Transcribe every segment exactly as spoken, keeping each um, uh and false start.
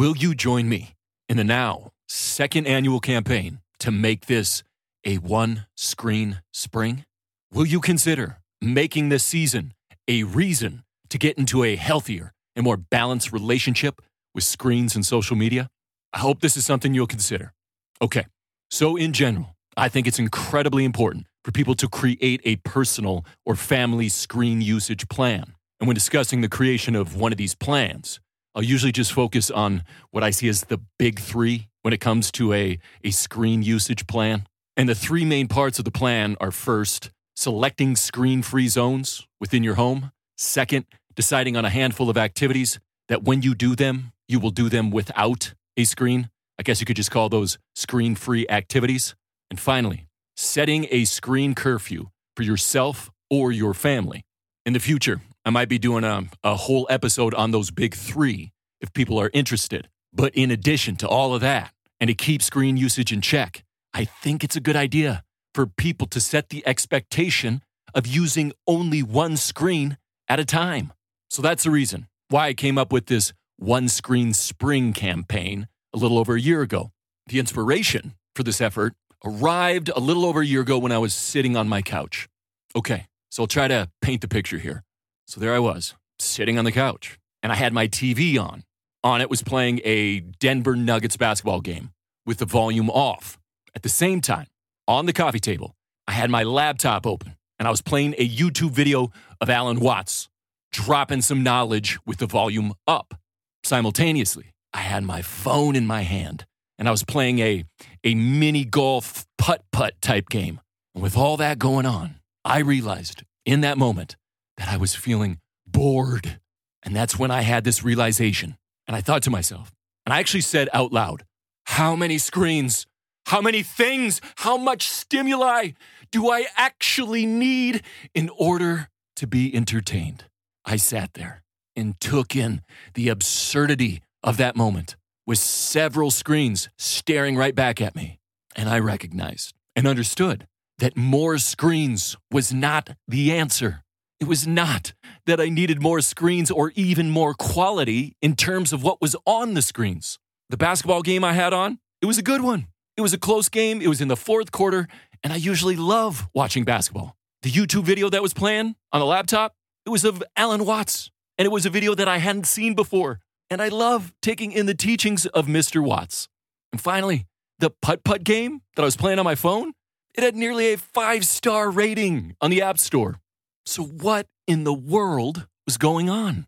Will you join me in the now second annual campaign to make this a one-screen spring? Will you consider making this season a reason to get into a healthier and more balanced relationship with screens and social media? I hope this is something you'll consider. Okay, so in general, I think it's incredibly important for people to create a personal or family screen usage plan. And when discussing the creation of one of these plans, I'll usually just focus on what I see as the big three when it comes to a, a screen usage plan. And the three main parts of the plan are, first, selecting screen-free zones within your home. Second, deciding on a handful of activities that when you do them, you will do them without a screen. I guess you could just call those screen-free activities. And finally, setting a screen curfew for yourself or your family. In the future, I might be doing a, a whole episode on those big three if people are interested. But in addition to all of that, and to keep screen usage in check, I think it's a good idea for people to set the expectation of using only one screen at a time. So that's the reason why I came up with this One Screen Spring campaign a little over a year ago. The inspiration for this effort arrived a little over a year ago when I was sitting on my couch. Okay, so I'll try to paint the picture here. So there I was, sitting on the couch, and I had my T V on. On it was playing a Denver Nuggets basketball game with the volume off. At the same time, on the coffee table, I had my laptop open, and I was playing a YouTube video of Alan Watts, dropping some knowledge with the volume up. Simultaneously, I had my phone in my hand, and I was playing a, a mini golf putt-putt type game. And with all that going on, I realized in that moment that I was feeling bored. And that's when I had this realization. And I thought to myself, and I actually said out loud, how many screens, how many things, how much stimuli do I actually need in order to be entertained? I sat there and took in the absurdity of that moment with several screens staring right back at me. And I recognized and understood that more screens was not the answer. It was not that I needed more screens or even more quality in terms of what was on the screens. The basketball game I had on, it was a good one. It was a close game. It was in the fourth quarter, and I usually love watching basketball. The YouTube video that was playing on the laptop, it was of Alan Watts, and it was a video that I hadn't seen before. And I love taking in the teachings of Mister Watts. And finally, the putt-putt game that I was playing on my phone, it had nearly a five-star rating on the App Store. So what in the world was going on?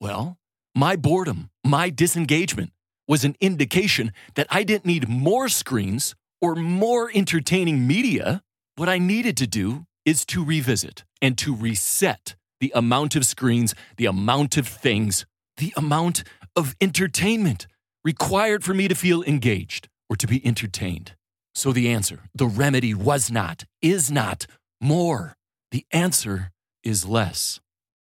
Well, my boredom, my disengagement was an indication that I didn't need more screens or more entertaining media. What I needed to do is to revisit and to reset the amount of screens, the amount of things, the amount of entertainment required for me to feel engaged or to be entertained. So the answer, the remedy was not, is not more. The answer is less.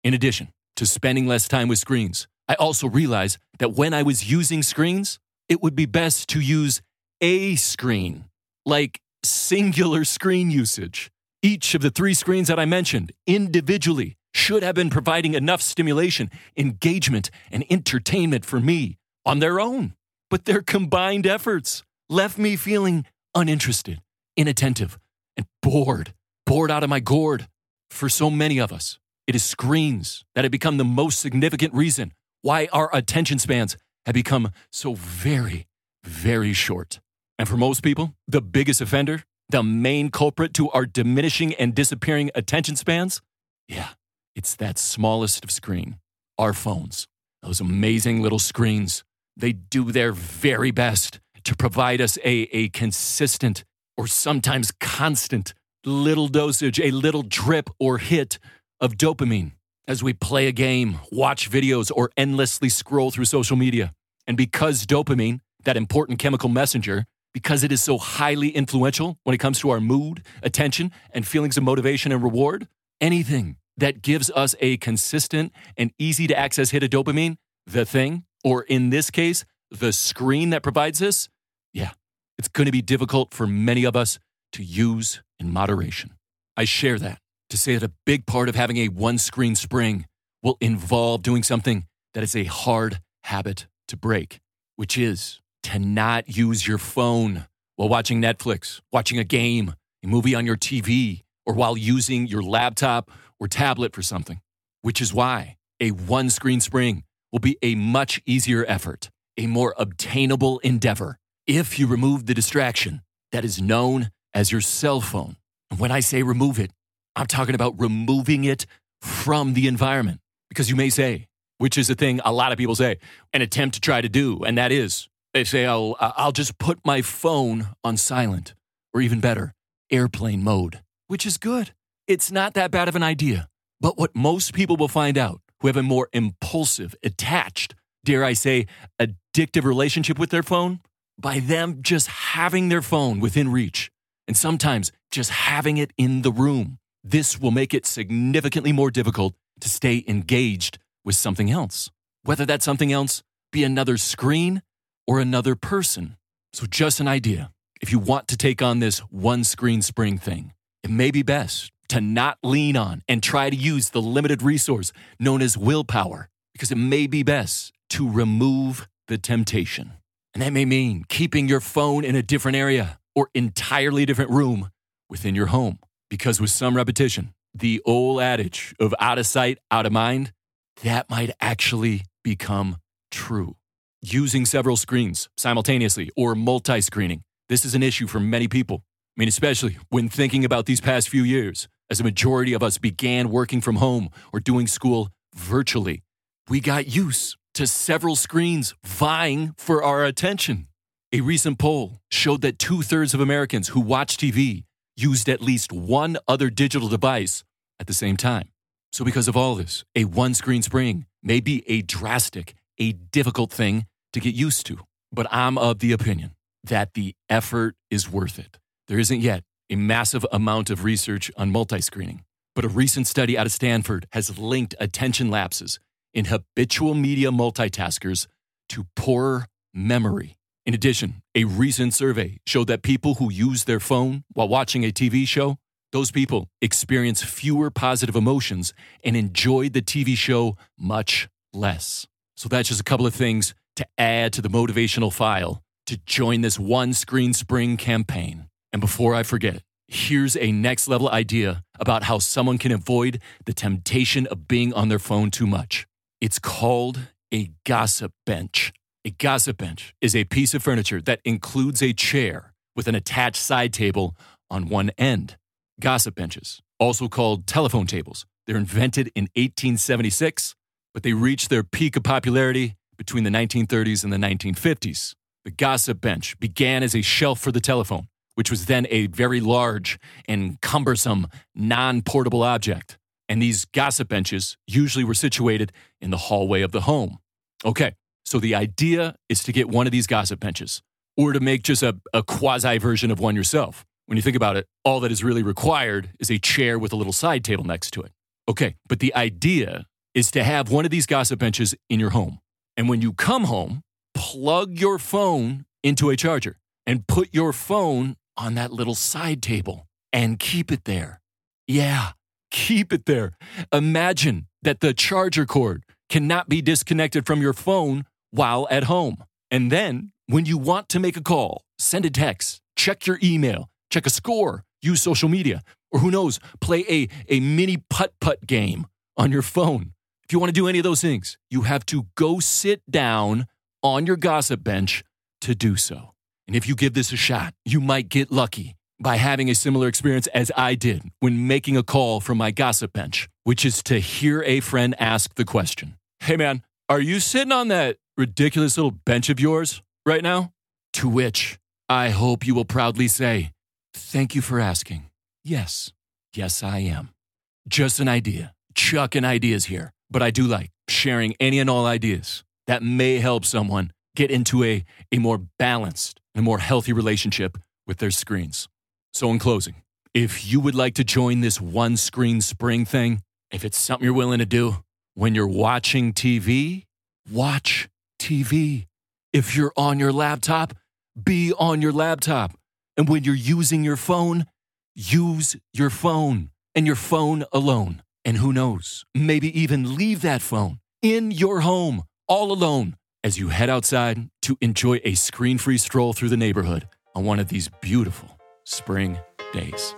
In addition to spending less time with screens, I also realized that when I was using screens, it would be best to use a screen, like singular screen usage. Each of the three screens that I mentioned individually should have been providing enough stimulation, engagement, and entertainment for me on their own. But their combined efforts left me feeling uninterested, inattentive, and bored, bored out of my gourd. For so many of us, it is screens that have become the most significant reason why our attention spans have become so very, very short. And for most people, the biggest offender, the main culprit to our diminishing and disappearing attention spans, yeah, it's that smallest of screen, our phones. Those amazing little screens, they do their very best to provide us a, a consistent or sometimes constant little dosage, a little drip or hit of dopamine as we play a game, watch videos, or endlessly scroll through social media. And because dopamine, that important chemical messenger, because it is so highly influential when it comes to our mood, attention, and feelings of motivation and reward, anything that gives us a consistent and easy-to-access hit of dopamine, the thing, or in this case, the screen that provides this, yeah, it's going to be difficult for many of us to use in moderation. I share that to say that a big part of having a one-screen spring will involve doing something that is a hard habit to break. which is to not use your phone while watching Netflix, watching a game, a movie on your T V, or while using your laptop or tablet for something, which is why a one-screen spring will be a much easier effort, a more obtainable endeavor, if you remove the distraction that is known as your cell phone. And when I say remove it, I'm talking about removing it from the environment. Because you may say, which is the thing a lot of people say, an attempt to try to do, and that is, they say, I'll, I'll just put my phone on silent, or even better, airplane mode, which is good. It's not that bad of an idea. But what most people will find out, who have a more impulsive, attached, dare I say, addictive relationship with their phone, by them just having their phone within reach, and sometimes just having it in the room, this will make it significantly more difficult to stay engaged with something else, whether that something else be another screen or another person. So just an idea. If you want to take on this one screen spring thing, it may be best to not lean on and try to use the limited resource known as willpower, because it may be best to remove the temptation. And that may mean keeping your phone in a different area or entirely different room within your home. Because with some repetition, the old adage of out of sight, out of mind, that might actually become true. Using several screens simultaneously or multi-screening, this is an issue for many people. I mean, especially when thinking about these past few years, as a majority of us began working from home or doing school virtually, we got used to several screens vying for our attention. A recent poll showed that two-thirds of Americans who watch T V used at least one other digital device at the same time. So because of all this, a one-screen spring may be a drastic, a difficult thing to get used to. But I'm of the opinion that the effort is worth it. There isn't yet a massive amount of research on multi-screening, but a recent study out of Stanford has linked attention lapses in habitual media multitaskers to poorer memory. In addition, a recent survey showed that people who use their phone while watching a T V show, those people experience fewer positive emotions and enjoy the T V show much less. So that's just a couple of things to add to the motivational file to join this One Screen Spring campaign. And before I forget, here's a next level idea about how someone can avoid the temptation of being on their phone too much. It's called a gossip bench. A gossip bench is a piece of furniture that includes a chair with an attached side table on one end. Gossip benches, also called telephone tables, they're invented in eighteen seventy-six, but they reached their peak of popularity between the nineteen thirties and the nineteen fifties. The gossip bench began as a shelf for the telephone, which was then a very large and cumbersome non-portable object. And these gossip benches usually were situated in the hallway of the home. Okay. So the idea is to get one of these gossip benches, or to make just a, a quasi version of one yourself. When you think about it, all that is really required is a chair with a little side table next to it. Okay, but the idea is to have one of these gossip benches in your home. And when you come home, plug your phone into a charger and put your phone on that little side table and keep it there. Yeah, keep it there. Imagine that the charger cord cannot be disconnected from your phone while at home. And then, when you want to make a call, send a text, check your email, check a score, use social media, or who knows, play a, a mini putt-putt game on your phone. If you want to do any of those things, you have to go sit down on your gossip bench to do so. And if you give this a shot, you might get lucky by having a similar experience as I did when making a call from my gossip bench, which is to hear a friend ask the question, "Hey man, are you sitting on that ridiculous little bench of yours right now?" To which I hope you will proudly say, "Thank you for asking. Yes, yes I am." Just an idea, chucking ideas here, but I do like sharing any and all ideas that may help someone get into a, a more balanced and more healthy relationship with their screens. So in closing, if you would like to join this one screen spring thing, if it's something you're willing to do, when you're watching T V, watch T V. If you're on your laptop, be on your laptop. And when you're using your phone, use your phone and your phone alone. And who knows, maybe even leave that phone in your home all alone as you head outside to enjoy a screen-free stroll through the neighborhood on one of these beautiful spring days.